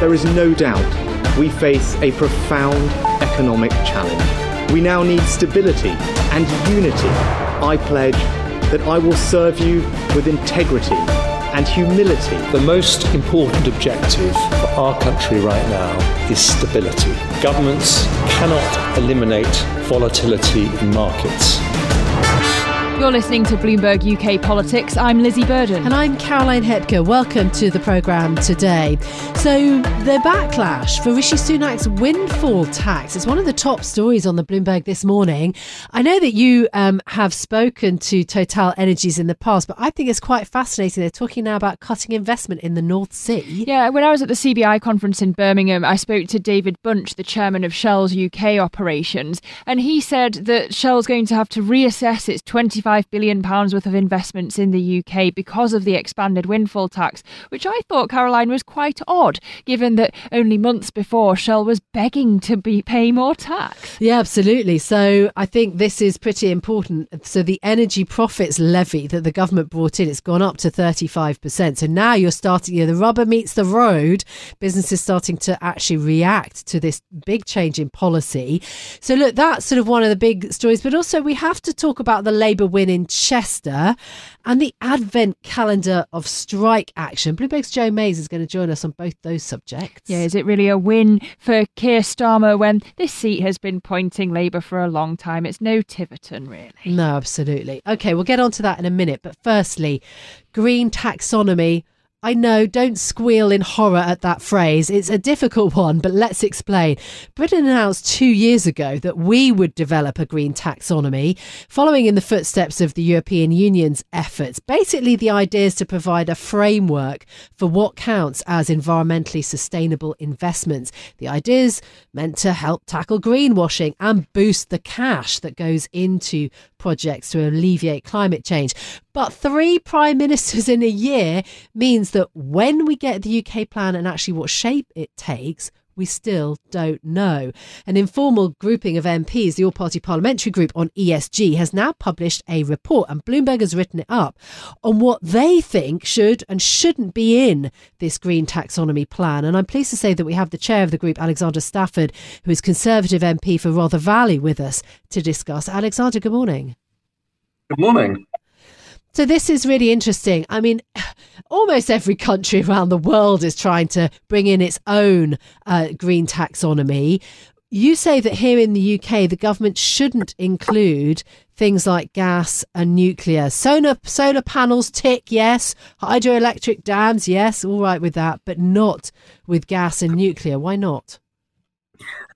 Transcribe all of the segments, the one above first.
There is no doubt we face a profound economic challenge. We now need stability and unity. I pledge that I will serve you with integrity and humility. The most important objective for our country right now is stability. Governments cannot eliminate volatility in markets. You're listening to Bloomberg UK Politics. I'm Lizzie Burden. And I'm Caroline Hepker. Welcome to the programme today. So, the backlash for Rishi Sunak's windfall tax is one of the top stories on the Bloomberg this morning. I know that you have spoken to Total Energies in the past, but I think it's quite fascinating. They're talking now about cutting investment in the North Sea. Yeah, when I was at the CBI conference in Birmingham, I spoke to David Bunch, the chairman of Shell's UK operations, and he said that Shell's going to have to reassess its £25 billion worth of investments in the UK because of the expanded windfall tax, which I thought, Caroline, was quite odd, given that only months before Shell was begging to pay more tax. Yeah, absolutely. So I think this is pretty important. So the energy profits levy that the government brought in, it's gone up to 35%. So now you're starting, the rubber meets the road. Businesses starting to actually react to this big change in policy. So look, that's sort of one of the big stories. But also we have to talk about the Labour win in Chester and the advent calendar of strike action. Bloomberg's Joe Mayes is going to join us on both those subjects. Yeah, is it really a win for Keir Starmer when this seat has been pointing Labour for a long time? It's no Tiverton, really. No, absolutely. OK, we'll get on to that in a minute. But firstly, green taxonomy. I know, don't squeal in horror at that phrase. It's a difficult one, but let's explain. Britain announced 2 years ago that we would develop a green taxonomy, following in the footsteps of the European Union's efforts. Basically, the idea is to provide a framework for what counts as environmentally sustainable investments. The idea is meant to help tackle greenwashing and boost the cash that goes into projects to alleviate climate change. But 3 prime ministers in a year means that when we get the UK plan and actually what shape it takes, we still don't know. An informal grouping of MPs, the all-party parliamentary group on ESG, has now published a report, and Bloomberg has written it up, on what they think should and shouldn't be in this green taxonomy plan. And I'm pleased to say that we have the chair of the group, Alexander Stafford, who is Conservative MP for Rother Valley, with us to discuss. Alexander, good morning. Good morning. So this is really interesting. I mean, almost every country around the world is trying to bring in its own green taxonomy. You say that here in the UK, the government shouldn't include things like gas and nuclear. Solar panels, tick, yes. Hydroelectric dams, yes. All right with that, but not with gas and nuclear. Why not?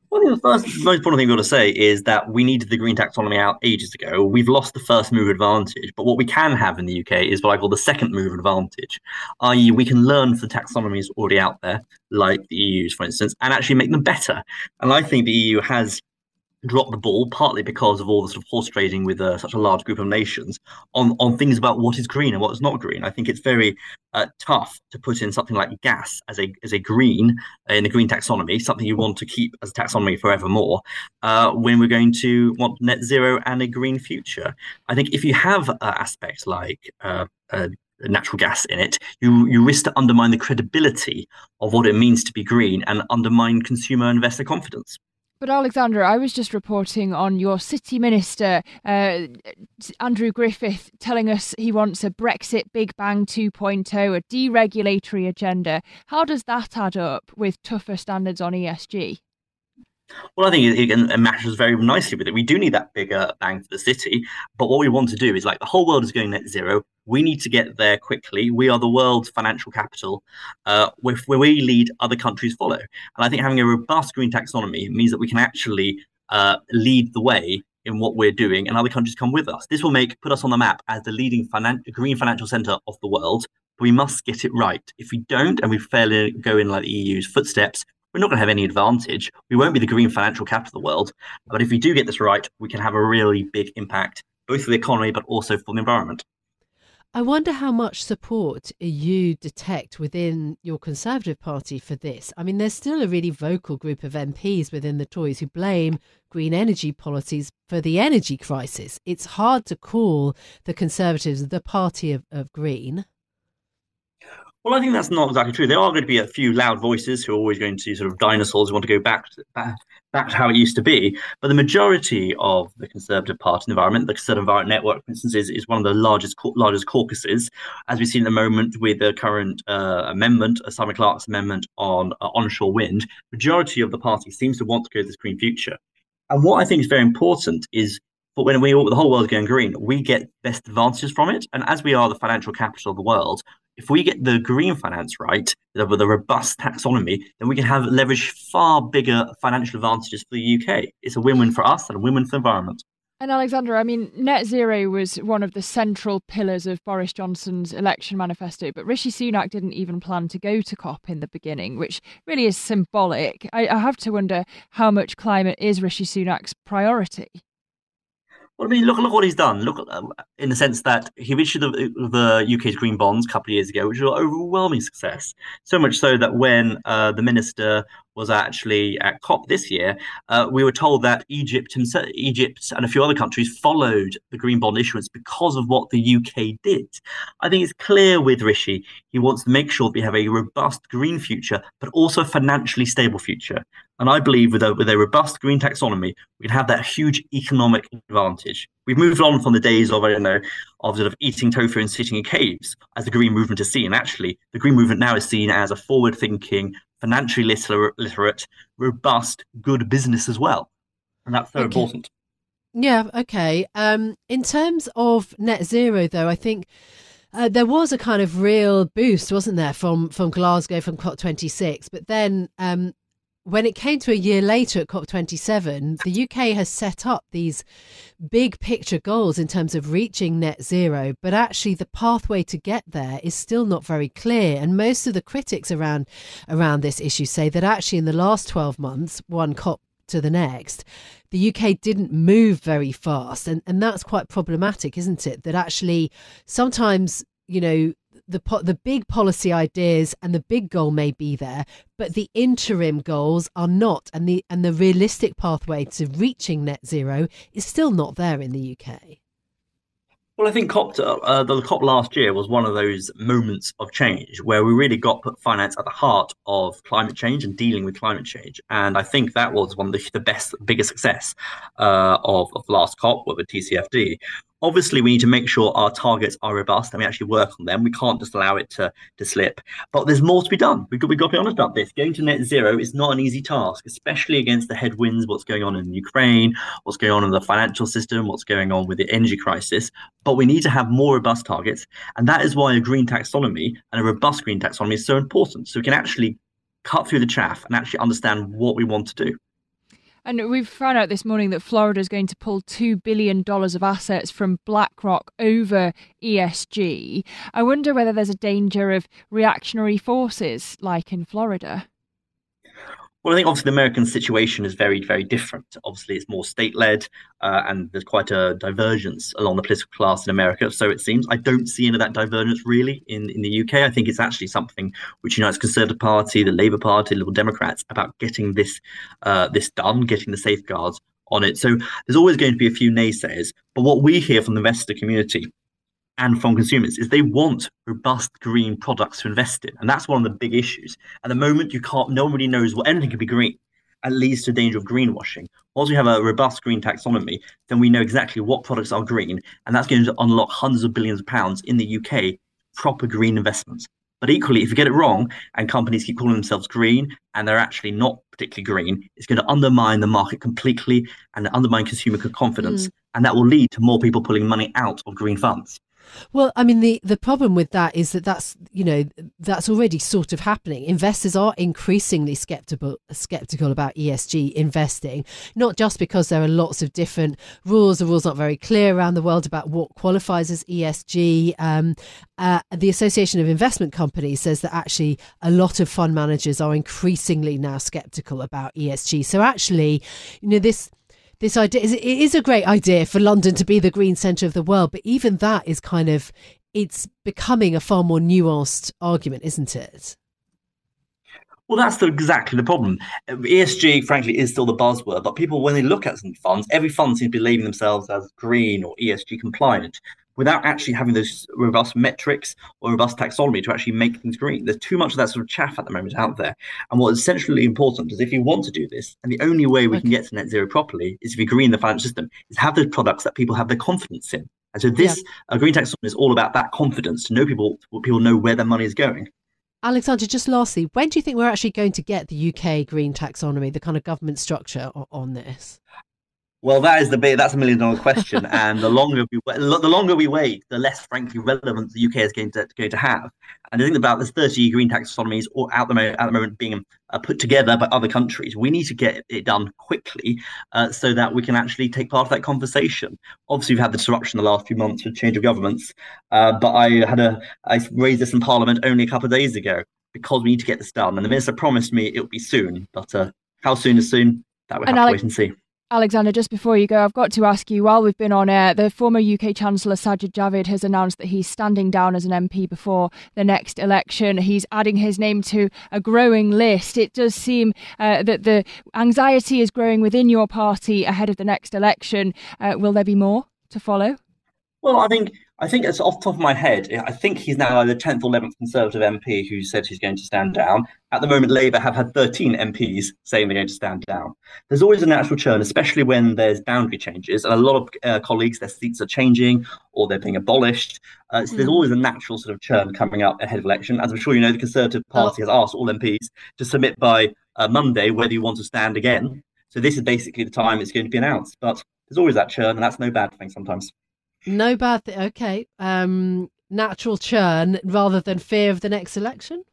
Well, the most important thing we want to say is that we needed the green taxonomy out ages ago. We've lost the first move advantage, but what we can have in the UK is what I call the second move advantage, i.e. we can learn from taxonomies already out there, like the EU's, for instance, and actually make them better. And I think the EU has dropped the ball, partly because of all the sort of horse trading with such a large group of nations on things about what is green and what is not green. I think it's very tough to put in something like gas as a green in a green taxonomy, something you want to keep as a taxonomy forevermore, when we're going to want net zero and a green future. I think if you have aspects like natural gas in it, you risk to undermine the credibility of what it means to be green and undermine consumer and investor confidence. But Alexander, I was just reporting on your city minister, Andrew Griffith, telling us he wants a Brexit Big Bang 2.0, a deregulatory agenda. How does that add up with tougher standards on ESG? Well, I think it matches very nicely with it. We do need that bigger bang for the city. But what we want to do is, like, the whole world is going net zero. We need to get there quickly. We are the world's financial capital. Where we lead, other countries follow. And I think having a robust green taxonomy means that we can actually lead the way in what we're doing, and other countries come with us. This will put us on the map as the leading green financial centre of the world. But we must get it right. If we don't, and we fail to go in like the EU's footsteps, we're not going to have any advantage. We won't be the green financial capital of the world. But if we do get this right, we can have a really big impact, both for the economy, but also for the environment. I wonder how much support you detect within your Conservative Party for this. I mean, there's still a really vocal group of MPs within the Tories who blame green energy policies for the energy crisis. It's hard to call the Conservatives the party of green. Well, I think that's not exactly true. There are going to be a few loud voices who are always going to sort of dinosaurs who want to go back to how it used to be. But the majority of the Conservative Party environment, the Conservative Environment Network, for instance, is one of the largest caucuses, as we see at the moment with the current amendment, Simon Clarke's amendment on onshore wind. Majority of the party seems to want to go to this green future. And what I think is very important is, but when the whole world is going green, we get best advantages from it. And as we are the financial capital of the world, if we get the green finance right, with a robust taxonomy, then we can have leverage far bigger financial advantages for the UK. It's a win-win for us and a win-win for the environment. And Alexander, I mean, net zero was one of the central pillars of Boris Johnson's election manifesto, but Rishi Sunak didn't even plan to go to COP in the beginning, which really is symbolic. I have to wonder how much climate is Rishi Sunak's priority? Well, I mean, look what he's done. Look, in the sense that he issued the UK's green bonds a couple of years ago, which was an overwhelming success. So much so that when the minister was actually at COP this year, we were told that Egypt and a few other countries followed the green bond issuance because of what the UK did. I think it's clear with Rishi, he wants to make sure that we have a robust green future, but also a financially stable future. And I believe with a robust green taxonomy, we'd have that huge economic advantage. We've moved on from the days of eating tofu and sitting in caves, as the green movement is seen. Actually, the green movement now is seen as a forward-thinking, financially literate, robust, good business as well. And that's so important. Yeah, OK. In terms of net zero, though, I think there was a kind of real boost, wasn't there, from Glasgow, from COP26. But then when it came to a year later at COP27, the UK has set up these big picture goals in terms of reaching net zero, but actually the pathway to get there is still not very clear. And most of the critics around this issue say that actually in the last 12 months, one COP to the next, the UK didn't move very fast. And that's quite problematic, isn't it? That actually sometimes, you know, the big policy ideas and the big goal may be there, but the interim goals are not, and the realistic pathway to reaching net zero is still not there in the UK. Well, I think the COP last year was one of those moments of change where we really got put finance at the heart of climate change and dealing with climate change. And I think that was one of the biggest success of last COP with the TCFD. Obviously, we need to make sure our targets are robust and we actually work on them. We can't just allow it to slip. But there's more to be done. We've got to be honest about this. Going to net zero is not an easy task, especially against the headwinds, what's going on in Ukraine, what's going on in the financial system, what's going on with the energy crisis. But we need to have more robust targets. And that is why a green taxonomy and a robust green taxonomy is so important. So we can actually cut through the chaff and actually understand what we want to do. And we've found out this morning that Florida is going to pull $2 billion of assets from BlackRock over ESG. I wonder whether there's a danger of reactionary forces like in Florida. Well, I think obviously the American situation is very, very different. Obviously, it's more state-led and there's quite a divergence along the political class in America, so it seems. I don't see any of that divergence really in the UK. I think it's actually something which unites the Conservative Party, the Labour Party, Liberal Democrats about getting this done, getting the safeguards on it. So there's always going to be a few naysayers. But what we hear from the investor community and from consumers is they want robust green products to invest in. And that's one of the big issues. At the moment, you can't, nobody knows what anything could be green. That leads to danger of greenwashing. Once we have a robust green taxonomy, then we know exactly what products are green. And that's going to unlock hundreds of billions of pounds in the UK, proper green investments. But equally, if you get it wrong and companies keep calling themselves green and they're actually not particularly green, it's going to undermine the market completely and undermine consumer confidence. And that will lead to more people pulling money out of green funds. Well, I mean, the problem with that is that's, you know, that's already sort of happening. Investors are increasingly sceptical about ESG investing, not just because there are lots of different rules. The rules aren't very clear around the world about what qualifies as ESG. The Association of Investment Companies says that actually a lot of fund managers are increasingly now sceptical about ESG. So actually, you know, this idea is a great idea for London to be the green centre of the world, but even that is kind of, it's becoming a far more nuanced argument, isn't it? Well, that's exactly the problem. ESG, frankly, is still the buzzword, but people, when they look at some funds, every fund seems to be labeling themselves as green or ESG compliant without actually having those robust metrics or robust taxonomy to actually make things green. There's too much of that sort of chaff at the moment out there. And what's essentially important is if you want to do this, and the only way we can get to net zero properly is if you green the financial system, is have those products that people have their confidence in. And so this green taxonomy is all about that confidence, to know people know where their money is going. Alexander, just lastly, when do you think we're actually going to get the UK green taxonomy, the kind of government structure on this? Well, that is the big, that's $1 million question, and the longer we wait, the less, frankly, relevance the UK is going to have. And I think about there's 30 green taxonomies all at the moment being put together by other countries. We need to get it done quickly so that we can actually take part of that conversation. Obviously, we've had the disruption the last few months with change of governments, but I raised this in Parliament only a couple of days ago because we need to get this done. And the minister promised me it would be soon, but how soon is soon? That we have to wait and see. Alexander, just before you go, I've got to ask you, while we've been on air, the former UK Chancellor Sajid Javid has announced that he's standing down as an MP before the next election. He's adding his name to a growing list. It does seem that the anxiety is growing within your party ahead of the next election. Will there be more to follow? Well, I think it's off the top of my head. I think he's now either 10th or 11th Conservative MP who said he's going to stand down. At the moment, Labour have had 13 MPs saying they're going to stand down. There's always a natural churn, especially when there's boundary changes. And a lot of colleagues, their seats are changing or they're being abolished. So there's always a natural sort of churn coming up ahead of election. As I'm sure you know, the Conservative Party has asked all MPs to submit by Monday whether you want to stand again. So this is basically the time it's going to be announced. But there's always that churn, and that's no bad thing sometimes. No bad thing. OK. Natural churn rather than fear of the next election?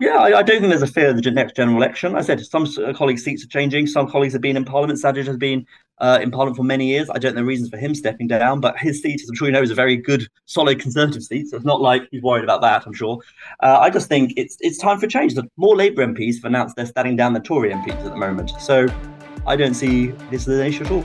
Yeah, I don't think there's a fear of the next general election. I said some colleagues' seats are changing. Some colleagues have been in Parliament. Sajid has been in Parliament for many years. I don't know the reasons for him stepping down, but his seat, as I'm sure you know, is a very good, solid Conservative seat. So it's not like he's worried about that, I'm sure. I just think it's time for change. More Labour MPs have announced they're standing down than Tory MPs at the moment. So I don't see this as an issue at all.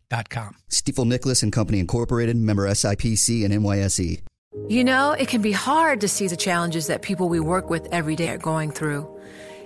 Stifel Nicholas and Company Incorporated, member SIPC and NYSE. You know, it can be hard to see the challenges that people we work with every day are going through.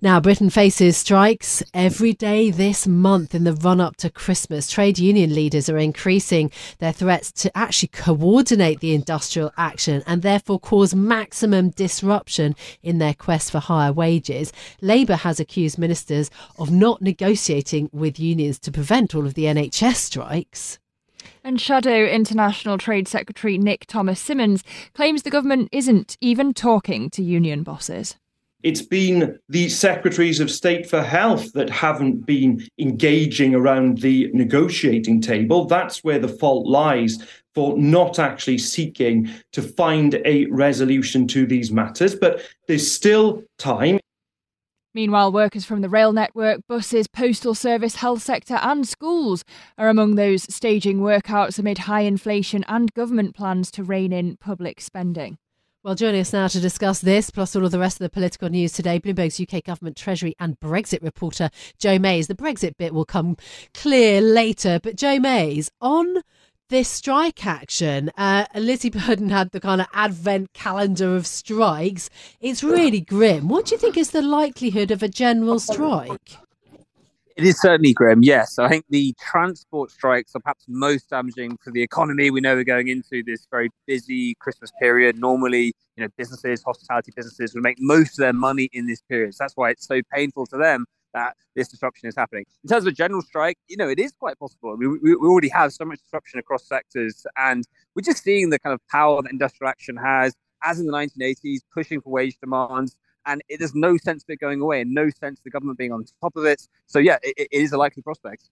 Now, Britain faces strikes every day this month in the run-up to Christmas. Trade union leaders are increasing their threats to actually coordinate the industrial action and therefore cause maximum disruption in their quest for higher wages. Labour has accused ministers of not negotiating with unions to prevent all of the NHS strikes. And Shadow International Trade Secretary Nick Thomas-Symonds claims the government isn't even talking to union bosses. It's been the secretaries of state for health that haven't been engaging around the negotiating table. That's where the fault lies for not actually seeking to find a resolution to these matters. But there's still time. Meanwhile, workers from the rail network, buses, postal service, health sector and schools are among those staging workouts amid high inflation and government plans to rein in public spending. Well, joining us now to discuss this, plus all of the rest of the political news today, Bloomberg's UK government, Treasury and Brexit reporter Joe Mayes. The Brexit bit will come clear later. But Joe Mayes, on this strike action, Lizzie Burden had the kind of advent calendar of strikes. It's really grim. What do you think is the likelihood of a general strike? It is certainly grim, yes. I think the transport strikes are perhaps most damaging for the economy. We know we're going into this very busy Christmas period. Normally, you know, businesses, hospitality businesses would make most of their money in this period. So that's why it's so painful to them that this disruption is happening. In terms of a general strike, you know, it is quite possible. We already have so much disruption across sectors, and we're just seeing the kind of power that industrial action has, as in the 1980s, pushing for wage demands. And there's no sense of it going away and no sense of the government being on top of it. So, yeah, it is a likely prospect.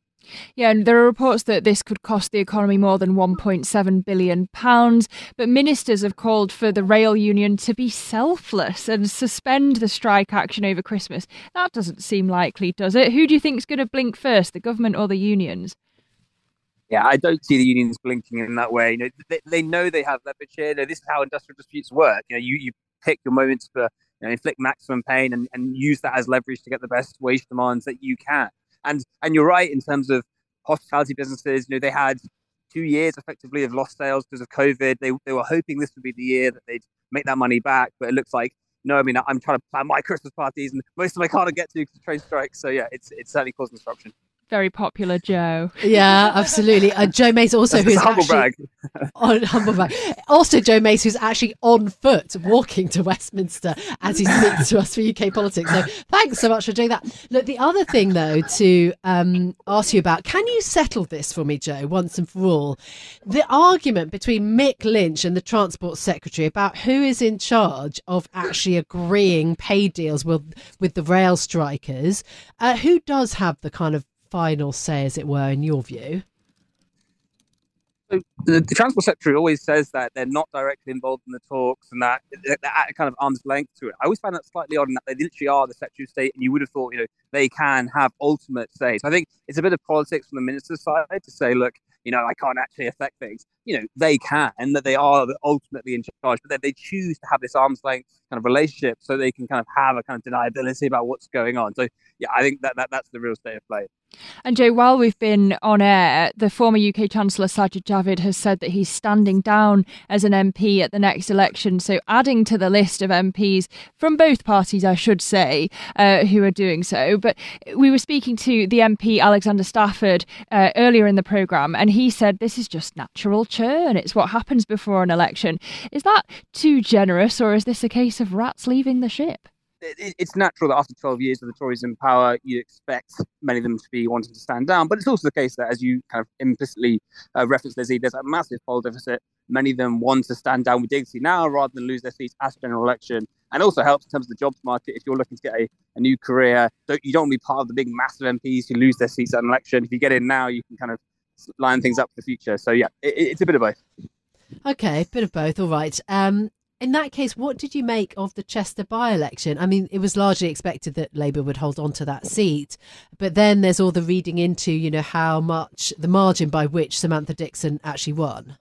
Yeah, and there are reports that this could cost the economy more than £1.7 billion. But ministers have called for the rail union to be selfless and suspend the strike action over Christmas. That doesn't seem likely, does it? Who do you think is going to blink first, the government or the unions? Yeah, I don't see the unions blinking in that way. You know, they know they have leverage here. You know, this is how industrial disputes work. You know, you pick your moments for... you know, inflict maximum pain and use that as leverage to get the best wage demands that you can. And you're right in terms of hospitality businesses. You know, they had 2 years effectively of lost sales because of COVID. They were hoping this would be the year that they'd make that money back. But it looks like, no, I mean, I'm trying to plan my Christmas parties and most of them I can't get to because of trade strikes. So, yeah, it's certainly causing disruption. Very popular, Joe. Yeah, absolutely. Joe Mayes also, who's actually on foot walking to Westminster as he speaks to us for UK politics. So thanks so much for doing that. Look, the other thing, though, to ask you about, can you settle this for me, Joe, once and for all? The argument between Mick Lynch and the Transport Secretary about who is in charge of actually agreeing pay deals with the rail strikers, who does have the kind of final say, as it were, in your view? So the Transport Secretary always says that they're not directly involved in the talks and that they're at a kind of arm's length to it. I always find that slightly odd in that they literally are the Secretary of State and you would have thought, you know, they can have ultimate say. So I think it's a bit of politics from the minister's side to say, look, you know, I can't actually affect things. You know, they can, and that they are ultimately in charge, but that they choose to have this arm's length kind of relationship so they can kind of have a kind of deniability about what's going on. So, yeah, I think that's the real state of play. And Joe, while we've been on air, the former UK Chancellor Sajid Javid has said that he's standing down as an MP at the next election. So adding to the list of MPs from both parties, I should say, who are doing so. But we were speaking to the MP Alexander Stafford earlier in the programme, and he said this is just natural churn. It's what happens before an election. Is that too generous, or is this a case of rats leaving the ship? it's natural that after 12 years of the Tories in power, you expect many of them to be wanting to stand down. But it's also the case that, as you kind of implicitly referenced, Lizzie, there's a massive poll deficit. Many of them want to stand down with dignity now rather than lose their seats at the general election. And also helps in terms of the jobs market. If you're looking to get a new career, you don't want to be part of the big massive MPs who lose their seats at an election. If you get in now, you can kind of line things up for the future. So, yeah, it's a bit of both. OK, a bit of both. All right. In that case, what did you make of the Chester by-election? I mean, it was largely expected that Labour would hold on to that seat. But then there's all the reading into, you know, how much the margin by which Samantha Dixon actually won.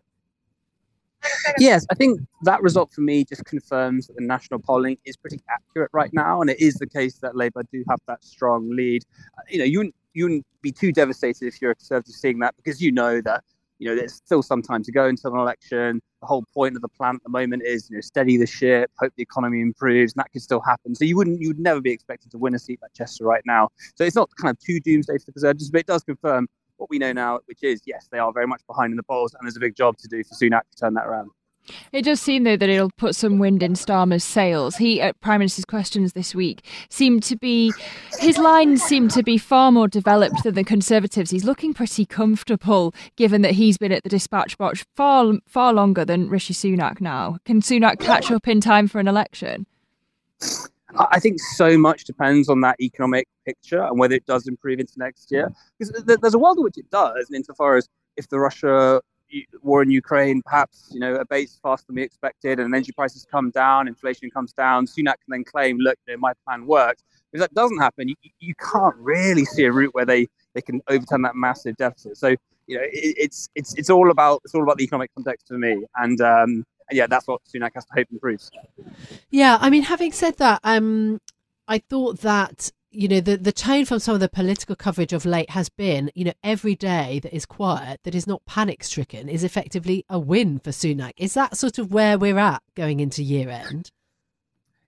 Yes, I think that result for me just confirms that the national polling is pretty accurate right now. And it is the case that Labour do have that strong lead. You know, you wouldn't be too devastated if you're a Conservative seeing that, because you know that, you know, there's still some time to go until an election. The whole point of the plan at the moment is, you know, steady the ship, hope the economy improves, and that could still happen. So you would never be expected to win a seat like Chester right now. So it's not kind of too doomsday for the Conservatives, but it does confirm what we know now, which is, yes, they are very much behind in the polls, and there's a big job to do for Sunak to turn that around. It does seem, though, that it'll put some wind in Starmer's sails. He, at Prime Minister's Questions this week, seemed to be... His lines seem to be far more developed than the Conservatives. He's looking pretty comfortable, given that he's been at the dispatch box far, far longer than Rishi Sunak now. Can Sunak catch up in time for an election? I think so much depends on that economic picture and whether it does improve into next year. Because there's a world in which it does, and insofar as if the Russia war in Ukraine perhaps, you know, abates faster than we expected and energy prices come down, inflation comes down, Sunak can then claim, look, you know, my plan worked. If that doesn't happen, you can't really see a route where they can overturn that massive deficit. So, you know, it's all about the economic context for me. And yeah, that's what Sunak has to hope improves. Yeah, I mean, having said that, I thought that, you know, the tone from some of the political coverage of late has been, you know, every day that is quiet, that is not panic stricken, is effectively a win for Sunak. Is that sort of where we're at going into year end?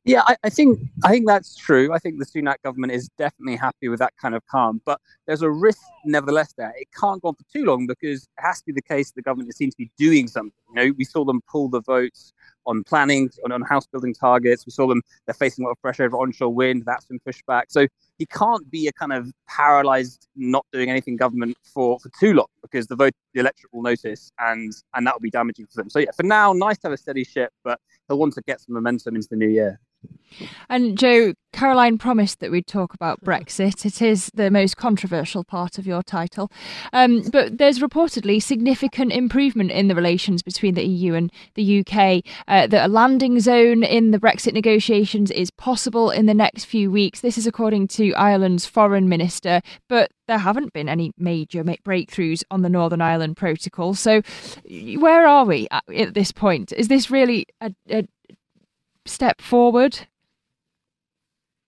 Yeah, I think that's true. I think the Sunak government is definitely happy with that kind of calm. But there's a risk, nevertheless, there. It can't go on for too long, because it has to be the case that the government seems to be doing something. You know, we saw them pull the votes on planning, on house building targets. We saw them, they're facing a lot of pressure over onshore wind. That's been pushed back. So he can't be a kind of paralysed, not doing anything government for too long, because the electorate will notice, and that will be damaging for them. So, yeah, for now, nice to have a steady ship, but he'll want to get some momentum into the new year. And Joe, Caroline promised that we'd talk about Brexit. It is the most controversial part of your title. But there's reportedly significant improvement in the relations between the EU and the UK. That a landing zone in the Brexit negotiations is possible in the next few weeks. This is according to Ireland's foreign minister. But there haven't been any major breakthroughs on the Northern Ireland protocol. So where are we at this point? Is this really a step forward?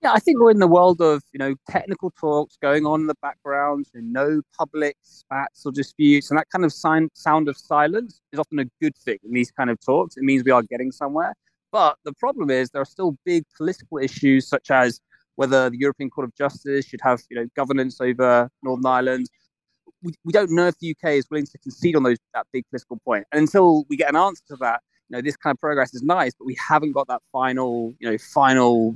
Yeah, I think we're in the world of, you know, technical talks going on in the background, and no public spats or disputes, and that kind of sound of silence is often a good thing in these kind of talks. It means we are getting somewhere. But the problem is there are still big political issues, such as whether the European Court of Justice should have, you know, governance over Northern Ireland. We don't know if the UK is willing to concede on that big political point. And until we get an answer to that, you know, this kind of progress is nice, but we haven't got that final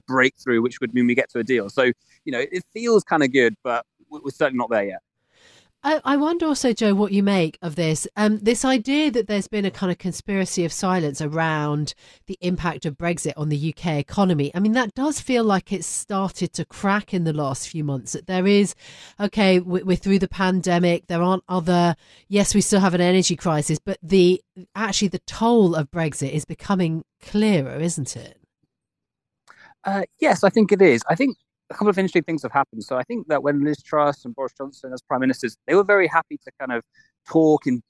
breakthrough, which would mean we get to a deal. So, you know, it feels kind of good, but we're certainly not there yet. I wonder also, Joe, what you make of this. This idea that there's been a kind of conspiracy of silence around the impact of Brexit on the UK economy. I mean, that does feel like it's started to crack in the last few months. That there is, OK, we're through the pandemic. There aren't other. Yes, we still have an energy crisis, but the toll of Brexit is becoming clearer, isn't it? Yes, I think it is. I think a couple of interesting things have happened. So I think that when Liz Truss and Boris Johnson as prime ministers, they were very happy to kind of talk in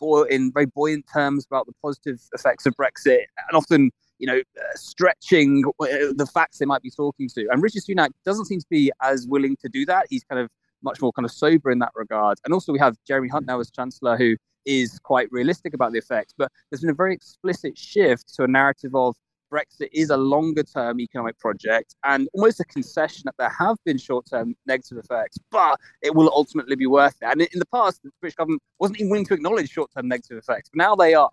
very buoyant terms about the positive effects of Brexit, and often, you know, stretching the facts they might be talking to. And Rishi Sunak doesn't seem to be as willing to do that. He's kind of much more kind of sober in that regard. And also we have Jeremy Hunt now as Chancellor, who is quite realistic about the effects. But there's been a very explicit shift to a narrative of Brexit is a longer-term economic project, and almost a concession that there have been short-term negative effects, but it will ultimately be worth it. And in the past, the British government wasn't even willing to acknowledge short-term negative effects, but now they are,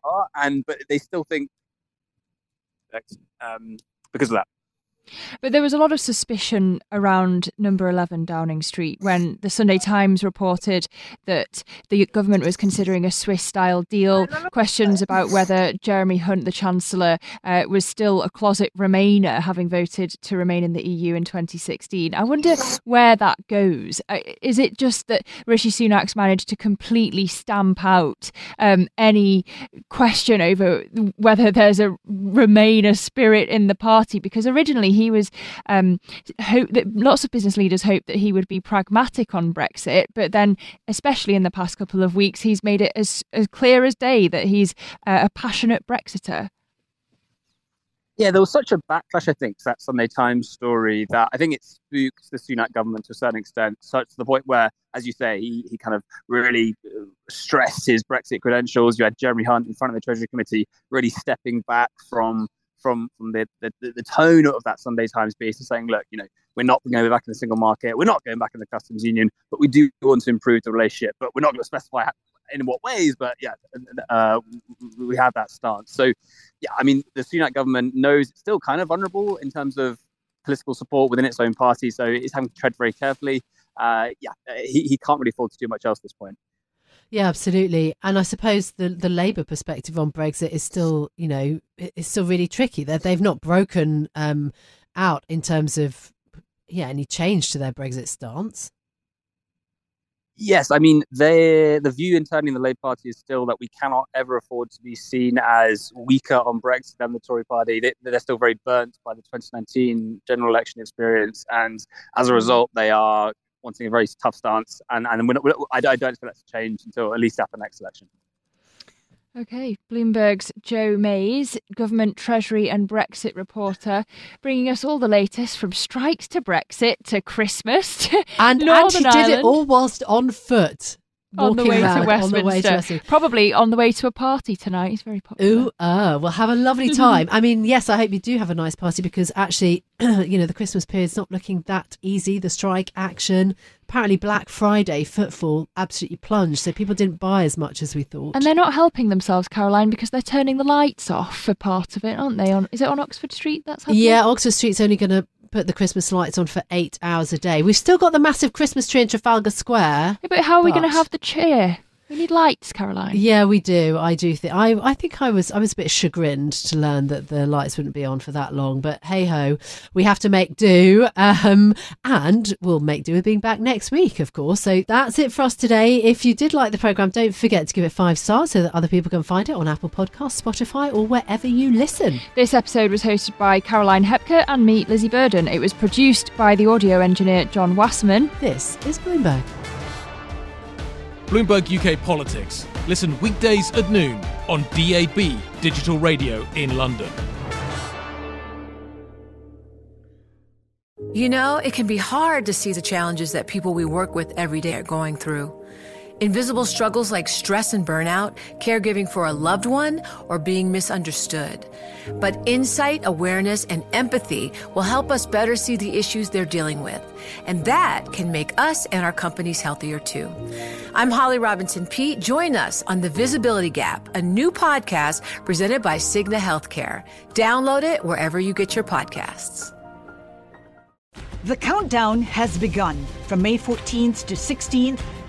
but they still think because of that. But there was a lot of suspicion around number 11 Downing Street when the Sunday Times reported that the government was considering a Swiss-style deal, questions about whether Jeremy Hunt, the Chancellor, was still a closet Remainer, having voted to remain in the EU in 2016. I wonder where that goes. Is it just that Rishi Sunak's managed to completely stamp out any question over whether there's a Remainer spirit in the party? Because originally he was lots of business leaders hoped that he would be pragmatic on Brexit, but then especially in the past couple of weeks he's made it as clear as day that he's a passionate Brexiter. Yeah, there was such a backlash, I think, to that Sunday Times story that I think it spooks the Sunak government to a certain extent, such to the point where, as you say, he kind of really stressed his Brexit credentials. You had Jeremy Hunt in front of the Treasury Committee really stepping back from the tone of that Sunday Times piece and saying, look, you know, we're not going to go back in the single market, we're not going back in the customs union, but we do want to improve the relationship, but we're not going to specify in what ways, but yeah, we have that stance. So, yeah, I mean, the Sunak government knows it's still kind of vulnerable in terms of political support within its own party, so it's having to tread very carefully. He can't really afford to do much else at this point. Yeah, absolutely. And I suppose the Labour perspective on Brexit is still, you know, it's still really tricky. They've not broken out in terms of, yeah, any change to their Brexit stance. Yes, I mean, the view internally in the Labour Party is still that we cannot ever afford to be seen as weaker on Brexit than the Tory Party. They're still very burnt by the 2019 general election experience. And as a result, they are wanting a very tough stance. And I don't expect that to change until at least after the next election. OK, Bloomberg's Joe Mayes, government, Treasury and Brexit reporter, bringing us all the latest from strikes to Brexit to Christmas. And she did it all whilst on foot. On the way to Westminster. Probably on the way to a party tonight. It's very popular. Ooh, well, have a lovely time. I mean, yes, I hope you do have a nice party because actually, you know, the Christmas period's not looking that easy. The strike action, apparently Black Friday footfall absolutely plunged. So people didn't buy as much as we thought. And they're not helping themselves, Caroline, because they're turning the lights off for part of it, aren't they? Is it on Oxford Street that's happening? Yeah, Oxford Street's only going to put the Christmas lights on for 8 hours a day. We've still got the massive Christmas tree in Trafalgar Square. Yeah, but how are we going to have the cheer? We need lights, Caroline. Yeah, we do. I do think I was a bit chagrined to learn that the lights wouldn't be on for that long. But hey ho, we have to make do, and we'll make do with being back next week, of course. So that's it for us today. If you did like the programme, don't forget to give it 5 stars so that other people can find it on Apple Podcasts, Spotify, or wherever you listen. This episode was hosted by Caroline Hepker and me, Lizzie Burden. It was produced by the audio engineer John Wasserman. This is Bloomberg. Bloomberg UK Politics. Listen weekdays at noon on DAB, digital radio in London. You know, it can be hard to see the challenges that people we work with every day are going through. Invisible struggles like stress and burnout, caregiving for a loved one, or being misunderstood. But insight, awareness, and empathy will help us better see the issues they're dealing with. And that can make us and our companies healthier too. I'm Holly Robinson-Pete. Join us on The Visibility Gap, a new podcast presented by Cigna Healthcare. Download it wherever you get your podcasts. The countdown has begun. From May 14th to 16th,